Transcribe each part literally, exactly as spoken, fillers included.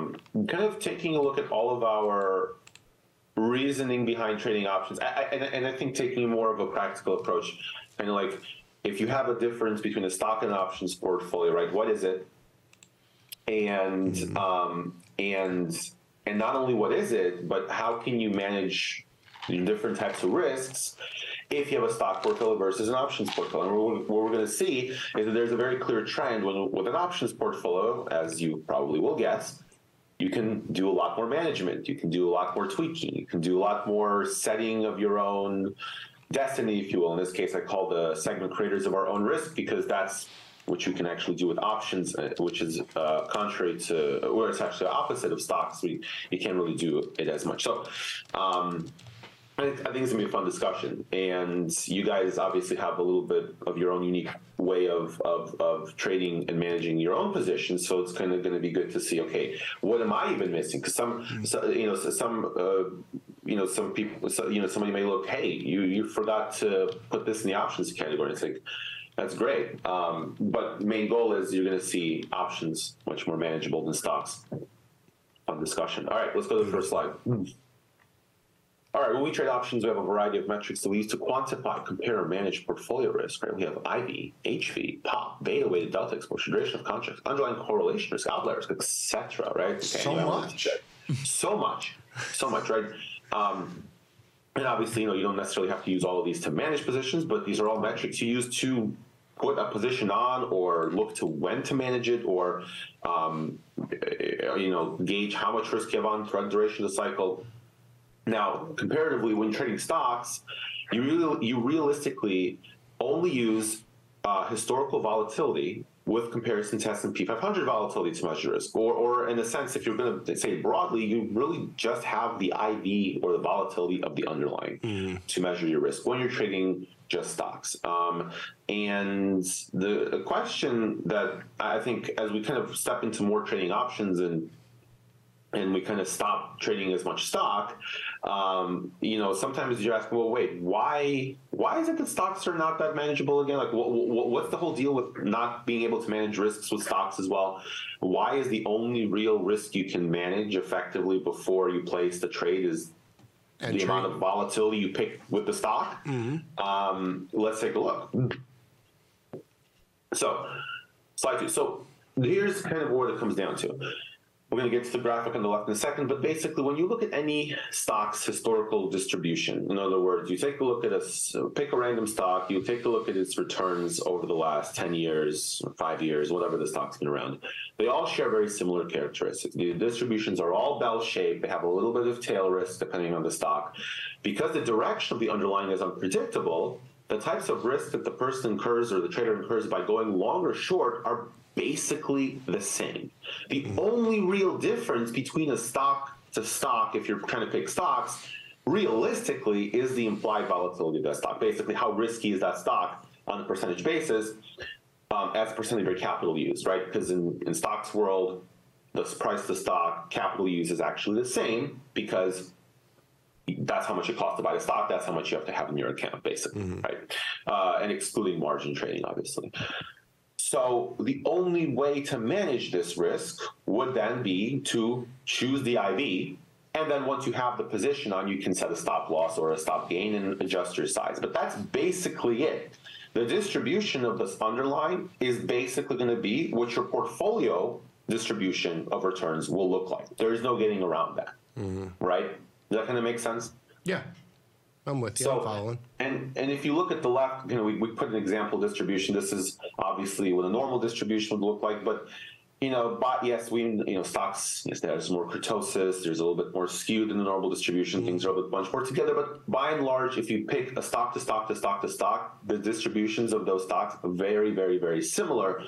um, kind of taking a look at all of our reasoning behind trading options. I, I, and, and I think taking more of a practical approach, kind of like, if you have a difference between a stock and options portfolio, right, what is it? And, mm-hmm. um, and, and not only what is it, but how can you manage different types of risks if you have a stock portfolio versus an options portfolio? And what we're going to see is that there's a very clear trend when, with an options portfolio, as you probably will guess, you can do a lot more management, you can do a lot more tweaking, you can do a lot more setting of your own destiny, if you will. In this case, I call the segment creators of our own risk, because that's what you can actually do with options, which is uh, contrary to, or it's actually the opposite of stocks. We, you can't really do it as much. So um, I, I think it's gonna be a fun discussion. And you guys obviously have a little bit of your own unique way of, of, of trading and managing your own position. So it's kind of gonna be good to see, okay, what am I even missing? Because some, mm-hmm. so, you know, so some, uh, you know, some people, so, you know, somebody may look, hey, you, you forgot to put this in the options category. It's like, that's great. Um, but main goal is you're going to see options much more manageable than stocks. Fun discussion. All right, let's go to the first slide. All right, when we trade options, we have a variety of metrics that we use to quantify, compare, and manage portfolio risk, right? We have I V, H V, P O P, beta-weighted delta exposure, duration of contracts, underlying correlation risk, outliers, et cetera, right? Okay, so anyway, much. So much. So much, right? Um, and obviously, you know, you don't necessarily have to use all of these to manage positions, but these are all metrics you use to put a position on, or look to when to manage it, or um, you know, gauge how much risk you have on throughout the duration of the cycle. Now, comparatively, when trading stocks, you really, you realistically only use uh, historical volatility with comparison to S and P five hundred volatility to measure risk, or, or in a sense, if you're going to say broadly, you really just have the I V or the volatility of the underlying mm. to measure your risk when you're trading just stocks. Um, and the, the question that I think, as we kind of step into more trading options and and we kind of stop trading as much stock, um, you know, sometimes you ask, well, wait, why why is it that stocks are not that manageable again? Like, what, what, what's the whole deal with not being able to manage risks with stocks as well? Why is the only real risk you can manage effectively before you place the trade is and the trade. amount of volatility you pick with the stock? Mm-hmm. Um, let's take a look. So, slide two. So here's kind of what it comes down to. We're going to get to the graphic on the left in a second, but basically, when you look at any stock's historical distribution, in other words, you take a look at a, pick a random stock, you take a look at its returns over the last ten years, five years, whatever the stock's been around, they all share very similar characteristics. The distributions are all bell-shaped. They have a little bit of tail risk depending on the stock. Because the direction of the underlying is unpredictable, the types of risk that the person incurs or the trader incurs by going long or short are basically the same. The mm-hmm. only real difference between a stock to stock, if you're trying to pick stocks, realistically is the implied volatility of that stock. Basically, how risky is that stock on a percentage basis um, as a percentage of your capital use, right? Because in, in stocks world, the price to stock, capital use is actually the same, because that's how much it costs to buy the stock. That's how much you have to have in your account, basically, mm-hmm. right? Uh, and excluding margin trading, obviously. So the only way to manage this risk would then be to choose the I V, and then once you have the position on, you can set a stop loss or a stop gain and adjust your size. But that's basically it. The distribution of this underlying is basically going to be what your portfolio distribution of returns will look like. There is no getting around that, mm-hmm. right? Does that kind of make sense? Yeah. I'm with you. So, I'm following. And, and if you look at the left, you know, we, we put an example distribution. This is obviously what a normal distribution would look like. But, you know, but yes, we, you know, stocks, yes, there's more kurtosis. There's a little bit more skewed than the normal distribution. Mm-hmm. Things are a bunch more together. But by and large, if you pick a stock to stock to stock to stock, the distributions of those stocks are very, very, very similar.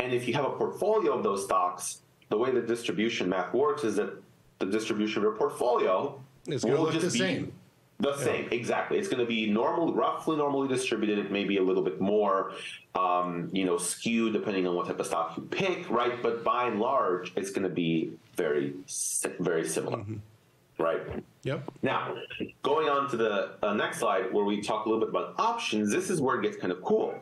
And if you have a portfolio of those stocks, the way the distribution math works is that the distribution of your portfolio is going to look just the same. The same, yeah. Exactly. It's going to be normal, roughly normally distributed, maybe a little bit more, um, you know, skewed depending on what type of stock you pick, right? But by and large, it's going to be very, very similar, mm-hmm. right? Yep. Now, going on to the uh, next slide where we talk a little bit about options, this is where it gets kind of cool.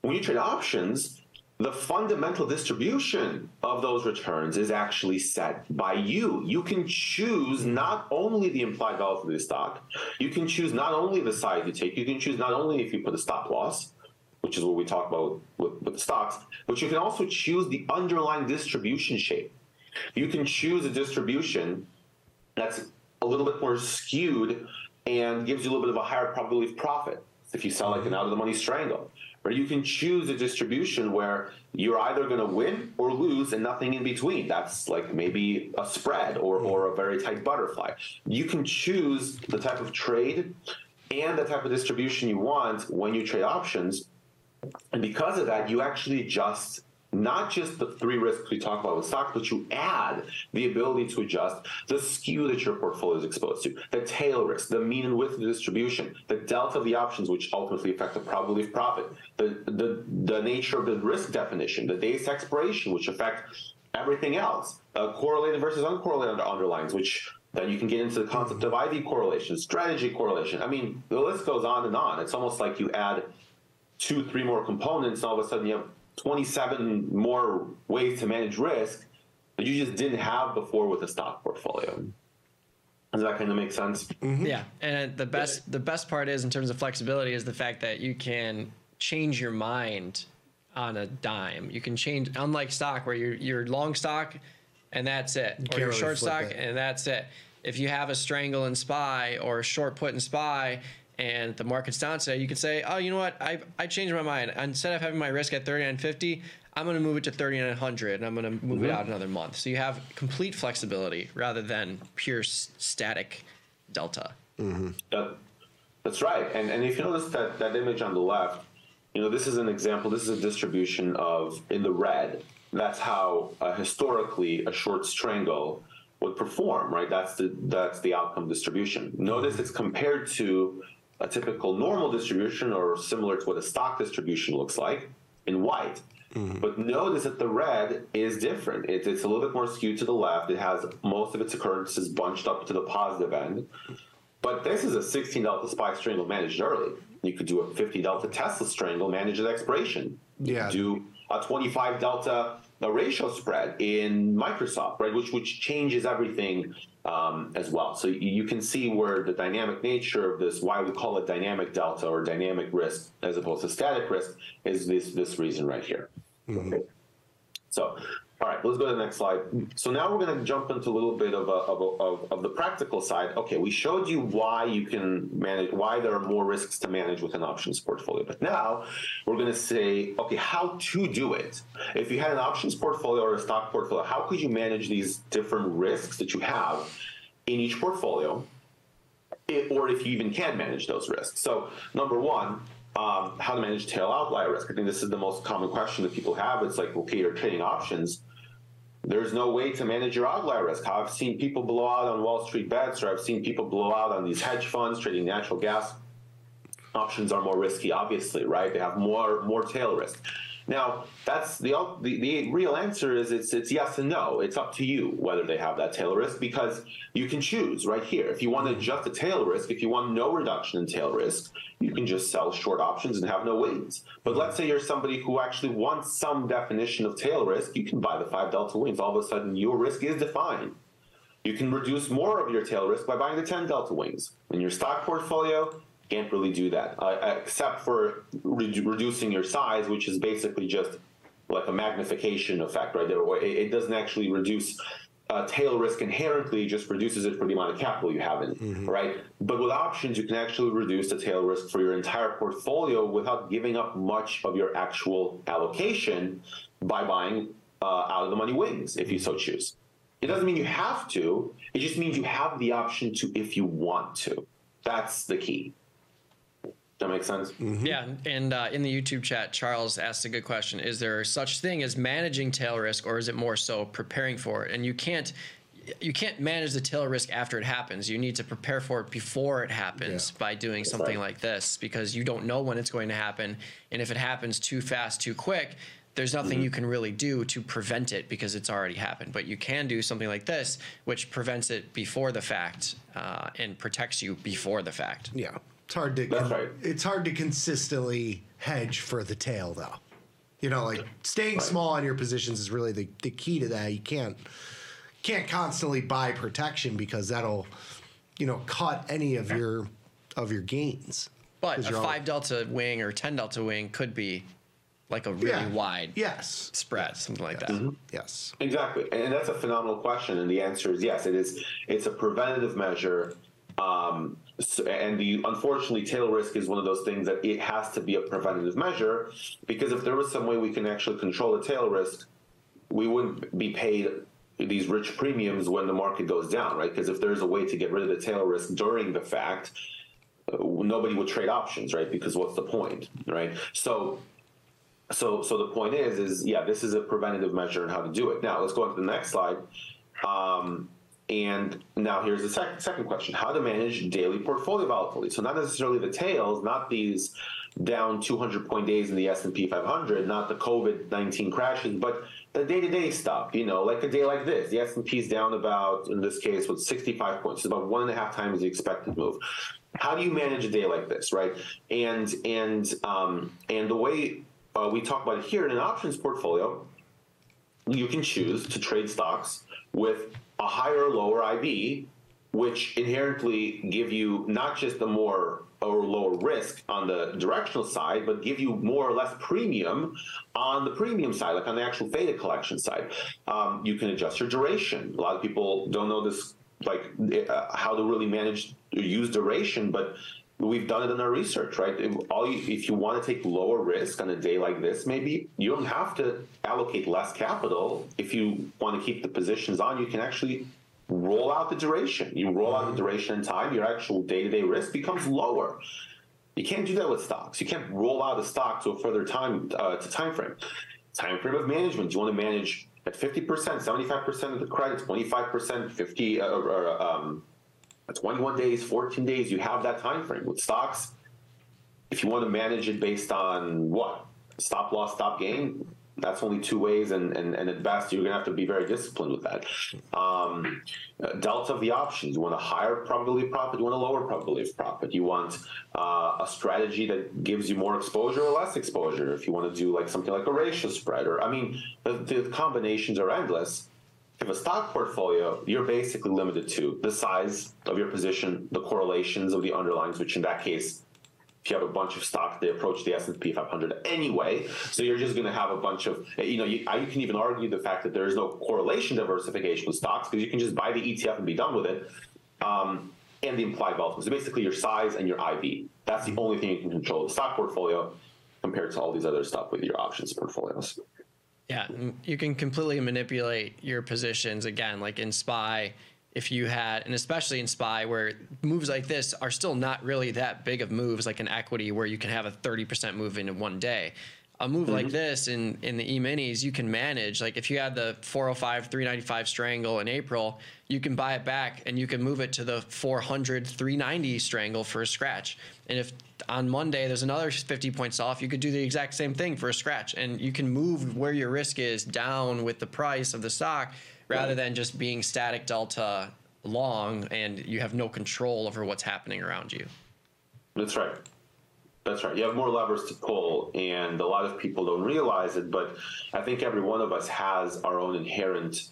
When you trade options, the fundamental distribution of those returns is actually set by you. You can choose not only the implied value of the stock, you can choose not only the side you take, you can choose not only if you put a stop loss, which is what we talk about with, with the stocks, but you can also choose the underlying distribution shape. You can choose a distribution that's a little bit more skewed and gives you a little bit of a higher probability of profit if you sell like an out-of-the-money strangle. Or you can choose a distribution where you're either going to win or lose and nothing in between. That's like maybe a spread or, or a very tight butterfly. You can choose the type of trade and the type of distribution you want when you trade options. And because of that, you actually adjust not just the three risks we talk about with stocks, but you add the ability to adjust the skew that your portfolio is exposed to, the tail risk, the mean and width of the distribution, the delta of the options, which ultimately affect the probability of profit, the, the, the nature of the risk definition, the days to expiration, which affect everything else, uh, correlated versus uncorrelated under underlyings, which then you can get into the concept of I V correlation, strategy correlation. I mean, the list goes on and on. It's almost like you add two, three more components, and all of a sudden you have twenty-seven more ways to manage risk that you just didn't have before with a stock portfolio. Does that kind of make sense? Mm-hmm. Yeah, and the best the best part is in terms of flexibility is the fact that you can change your mind on a dime. You can change, unlike stock where you're you're long stock and that's it, you or you're really short stock it. and that's it. If you have a strangle in S P Y or a short put in S P Y, and the market's down today, you can say, oh, you know what? I I changed my mind. Instead of having my risk at thirty-nine fifty, I'm going to move it to thirty-nine hundred, and I'm going to move mm-hmm. it out another month. So you have complete flexibility rather than pure s- static delta. Mm-hmm. That, that's right. And and if you notice that, that image on the left, you know, this is an example. This is a distribution of, in the red, that's how uh, historically a short strangle would perform, right? That's the that's the outcome distribution. Notice it's compared to a typical normal distribution or similar to what a stock distribution looks like in white. Mm-hmm. But notice that the red is different. It, it's a little bit more skewed to the left. It has most of its occurrences bunched up to the positive end. But this is a sixteen delta S P Y strangle managed early. You could do a fifty delta Tesla strangle managed at expiration. You yeah. could do a twenty-five delta a ratio spread in Microsoft, right, which which changes everything um, as well. So you, you can see where the dynamic nature of this, why we call it dynamic delta or dynamic risk as opposed to static risk, is this this reason right here. Mm-hmm. Okay. So, all right, let's go to the next slide. So now we're going to jump into a little bit of a, of, a, of of the practical side. Okay, we showed you why you can manage, why there are more risks to manage with an options portfolio. But now we're going to say, okay, how to do it. If you had an options portfolio or a stock portfolio, how could you manage these different risks that you have in each portfolio, if, or if you even can manage those risks? So number one, um, how to manage tail outlier risk. I think this is the most common question that people have. It's like, okay, you're trading options. There's no way to manage your outlier risk. I've seen people blow out on Wall Street bets, or I've seen people blow out on these hedge funds trading natural gas. Options are more risky, obviously, right? They have more more tail risk. Now, that's the the, the real answer is it's it's yes and no. It's up to you whether they have that tail risk, because you can choose right here. If you want to adjust the tail risk, if you want no reduction in tail risk, you can just sell short options and have no wins. But let's say you're somebody who actually wants some definition of tail risk, you can buy the five delta wings. All of a sudden, your risk is defined. You can reduce more of your tail risk by buying the ten delta wings. In your stock portfolio, can't really do that, uh, except for re- reducing your size, which is basically just like a magnification effect, right? There, it, it doesn't actually reduce uh, tail risk inherently, just reduces it for the amount of capital you have in it, mm-hmm. right? But with options, you can actually reduce the tail risk for your entire portfolio without giving up much of your actual allocation by buying uh, out-of-the-money wings, if you so choose. It doesn't mean you have to. It just means you have the option to if you want to. That's the key. That makes sense. Mm-hmm. Yeah, and uh, in the YouTube chat, Charles asked a good question. Is there such thing as managing tail risk, or is it more so preparing for it? And you can't you can't manage the tail risk after it happens. You need to prepare for it before it happens yeah. by doing That's something right. like this, because you don't know when it's going to happen. And if it happens too fast, too quick, there's nothing mm-hmm. you can really do to prevent it because it's already happened. But you can do something like this, which prevents it before the fact uh, and protects you before the fact. Yeah. It's hard to That's right. It's hard to consistently hedge for the tail, though. You know, like staying right. small on your positions is really the, the key to that. You can't can't constantly buy protection because that'll, you know, cut any of your of your gains. But a five delta wing or ten delta wing could be like a really yeah. wide yes. spread, something like that. Mm-hmm. Yes, exactly. And that's a phenomenal question. And the answer is yes. It is. It's a preventative measure. Um, so, and the unfortunately, tail risk is one of those things that it has to be a preventative measure, because if there was some way we can actually control the tail risk, we wouldn't be paid these rich premiums when the market goes down, right? Because if there's a way to get rid of the tail risk during the fact, nobody would trade options, right? Because what's the point, right? So, so, so the point is, is yeah, this is a preventative measure and how to do it. Now let's go on to the next slide. Um, And now here's the sec- second question, how to manage daily portfolio volatility. So not necessarily the tails, not these down two hundred point days in the S and P five hundred, not the COVID nineteen crashes, but the day-to-day stuff, you know, like a day like this. The S and P's down about, in this case, with sixty-five points, about one and a half times the expected move. How do you manage a day like this, right? And, and, um, and the way uh, we talk about it here in an options portfolio, you can choose to trade stocks with a higher or lower I B, which inherently give you not just a more or lower risk on the directional side, but give you more or less premium on the premium side, like on the actual theta collection side. Um, you can adjust your duration. A lot of people don't know this, like uh, how to really manage or use duration, but we've done it in our research, right? If, all you, if you want to take lower risk on a day like this, maybe you don't have to allocate less capital. If you want to keep the positions on, you can actually roll out the duration. You roll out the duration in time, your actual day-to-day risk becomes lower. You can't do that with stocks. You can't roll out a stock to a further time uh, to time frame. Time frame of management. You want to manage at fifty percent, seventy-five percent of the credit, twenty-five percent, fifty uh, or um, twenty-one days, fourteen days, you have that time frame. With stocks, if you want to manage it based on what? Stop loss, stop gain? That's only two ways, and, and, and at best, you're going to have to be very disciplined with that. Um, delta of the options. You want a higher probability of profit. You want a lower probability of profit. You want uh, a strategy that gives you more exposure or less exposure. If you want to do like something like a ratio spread, or I mean, the, the combinations are endless. If a stock portfolio, you're basically limited to the size of your position, the correlations of the underlyings, which in that case, if you have a bunch of stocks, they approach the S and P five hundred anyway. So you're just going to have a bunch of, you know, you, you can even argue the fact that there is no correlation diversification with stocks because you can just buy the E T F and be done with it. Um, and the implied volatility. So basically your size and your I V. That's the only thing you can control the stock portfolio compared to all these other stuff with your options portfolios. Yeah, you can completely manipulate your positions again, like in S P Y, if you had, and especially in S P Y where moves like this are still not really that big of moves, like an equity where you can have a thirty percent move in one day. A move mm-hmm. like this in, in the E-minis, you can manage, like if you had the four oh five, three ninety-five strangle in April, you can buy it back and you can move it to the four hundred, three ninety strangle for a scratch. And if on Monday there's another fifty points off, you could do the exact same thing for a scratch, and you can move where your risk is down with the price of the stock rather than just being static delta long and you have no control over what's happening around you. That's right. That's right. You have more levers to pull, and a lot of people don't realize it, but I think every one of us has our own inherent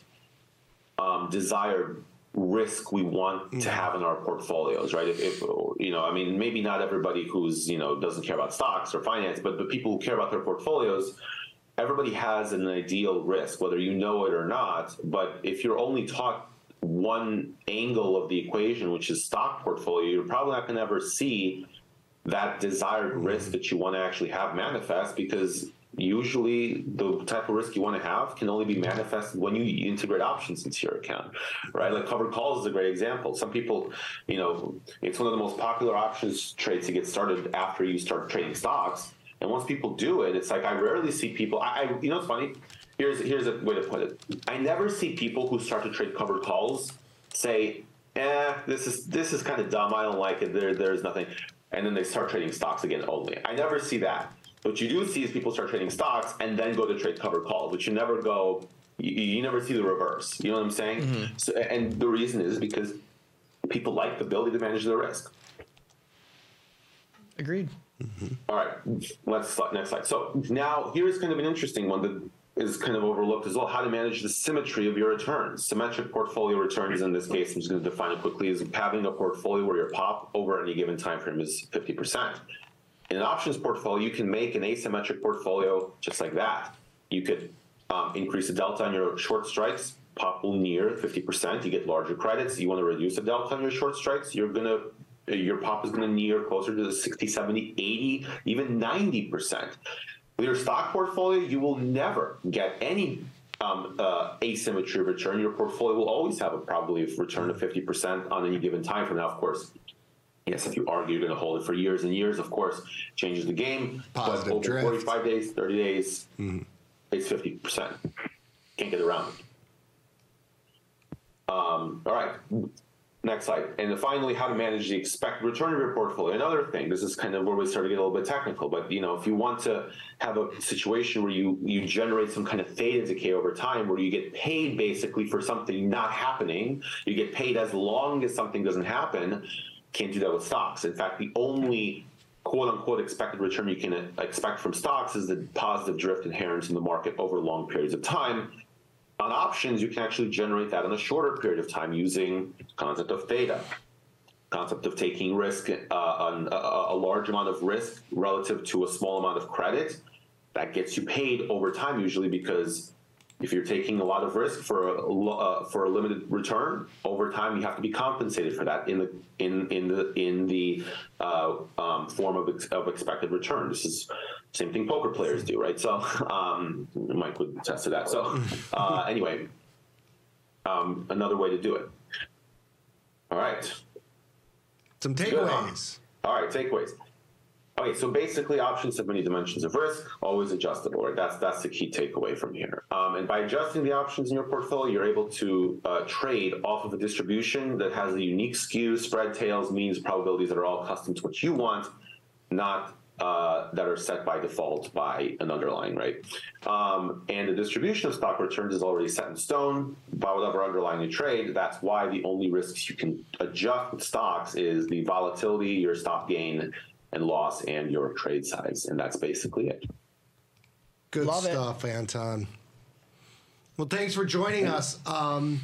um, desired risk we want yeah. to have in our portfolios, right? If, if you know, I mean, maybe not everybody who's, you know, doesn't care about stocks or finance, but the people who care about their portfolios, everybody has an ideal risk, whether you know it or not. But if you're only taught one angle of the equation, which is stock portfolio, you're probably not going to ever see that desired risk that you want to actually have manifest, because usually the type of risk you want to have can only be manifested when you integrate options into your account, right? Like covered calls is a great example. Some people, you know, it's one of the most popular options trades to get started after you start trading stocks. And once people do it, it's like, I rarely see people, I, I you know, it's funny. Here's, here's a way to put it. I never see people who start to trade covered calls say, eh, this is, this is kind of dumb. I don't like it. There, there's nothing. And then they start trading stocks again only. I never see that. What you do see is people start trading stocks and then go to trade covered calls, which you never go, you, you never see the reverse. You know what I'm saying? Mm-hmm. So, and the reason is because people like the ability to manage their risk. Agreed. Mm-hmm. All right, let's, next slide. So now here's kind of an interesting one that is kind of overlooked as well, how to manage the symmetry of your returns. Symmetric portfolio returns in this case, I'm just gonna define it quickly, is having a portfolio where your pop over any given time frame is fifty percent. In an options portfolio, you can make an asymmetric portfolio just like that. You could um, increase the delta on your short strikes, pop will near fifty percent, you get larger credits. You wanna reduce the delta on your short strikes, you're gonna, your pop is gonna near closer to the sixty, seventy, eighty, even ninety percent. With your stock portfolio, you will never get any um, uh, asymmetry of return. Your portfolio will always have a probability of return of fifty percent on any given time from now, of course. Yes, if you argue you're going to hold it for years and years, of course, changes the game. Positive but over drift. forty-five days, thirty days, mm-hmm. It's fifty percent. Can't get around it. Um, all right. Next slide. And then finally, how to manage the expected return of your portfolio. Another thing, this is kind of where we start to get a little bit technical, but you know, if you want to have a situation where you, you generate some kind of theta decay over time, where you get paid basically for something not happening, you get paid as long as something doesn't happen, can't do that with stocks. In fact, the only quote unquote expected return you can expect from stocks is the positive drift inherent in the market over long periods of time. On options, you can actually generate that in a shorter period of time using the concept of theta, concept of taking risk, uh, on a, a large amount of risk relative to a small amount of credit. That gets you paid over time usually, because if you're taking a lot of risk for a, uh, for a limited return, over time you have to be compensated for that in the in in the in the uh, um, form of ex of expected return. This is same thing poker players do, right? So um, Mike would attest to that. So uh, anyway, um, another way to do it. All right. Some takeaways. All right, takeaways. Okay, so basically options have many dimensions of risk, always adjustable, right? That's, that's the key takeaway from here. Um, and by adjusting the options in your portfolio, you're able to uh, trade off of a distribution that has a unique skew, spread, tails, means, probabilities that are all custom to what you want, not uh, that are set by default by an underlying, right? Um, and the distribution of stock returns is already set in stone by whatever underlying you trade. That's why the only risks you can adjust with stocks is the volatility, your stop gain, and loss, and your trade size, and that's basically it. Good Love stuff, it. Anton. Well, thanks for joining us. Um,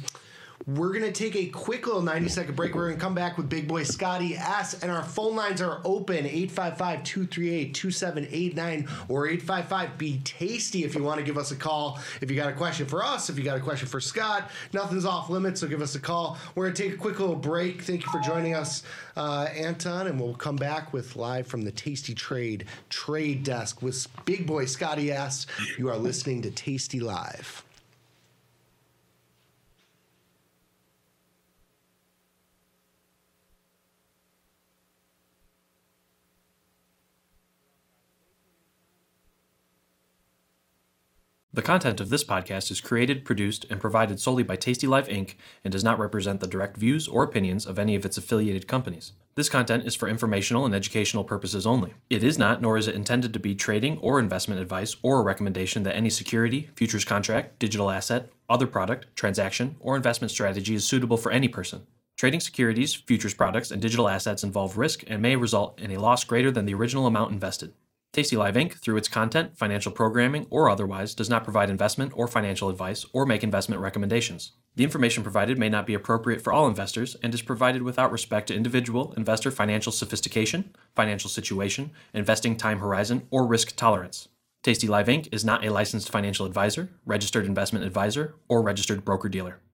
we're going to take a quick little ninety second break. We're going to come back with Big Boy Scotty S, and our phone lines are open, eight five five, two three eight, two seven eight nine or eight five five, B E tasty if you want to give us a call. If you got a question for us, if you got a question for Scott, nothing's off limits, so give us a call. We're going to take a quick little break. Thank you for joining us, uh, Anton, and we'll come back with live from the Tasty Trade Trade Desk with Big Boy Scotty S. You are listening to Tasty Live. The content of this podcast is created, produced, and provided solely by Tasty Live Incorporated and does not represent the direct views or opinions of any of its affiliated companies. This content is for informational and educational purposes only. It is not, nor is it intended to be trading or investment advice or a recommendation that any security, futures contract, digital asset, other product, transaction, or investment strategy is suitable for any person. Trading securities, futures products, and digital assets involve risk and may result in a loss greater than the original amount invested. Tasty Live Incorporated, through its content, financial programming, or otherwise, does not provide investment or financial advice or make investment recommendations. The information provided may not be appropriate for all investors and is provided without respect to individual investor financial sophistication, financial situation, investing time horizon, or risk tolerance. Tasty Live Incorporated is not a licensed financial advisor, registered investment advisor, or registered broker-dealer.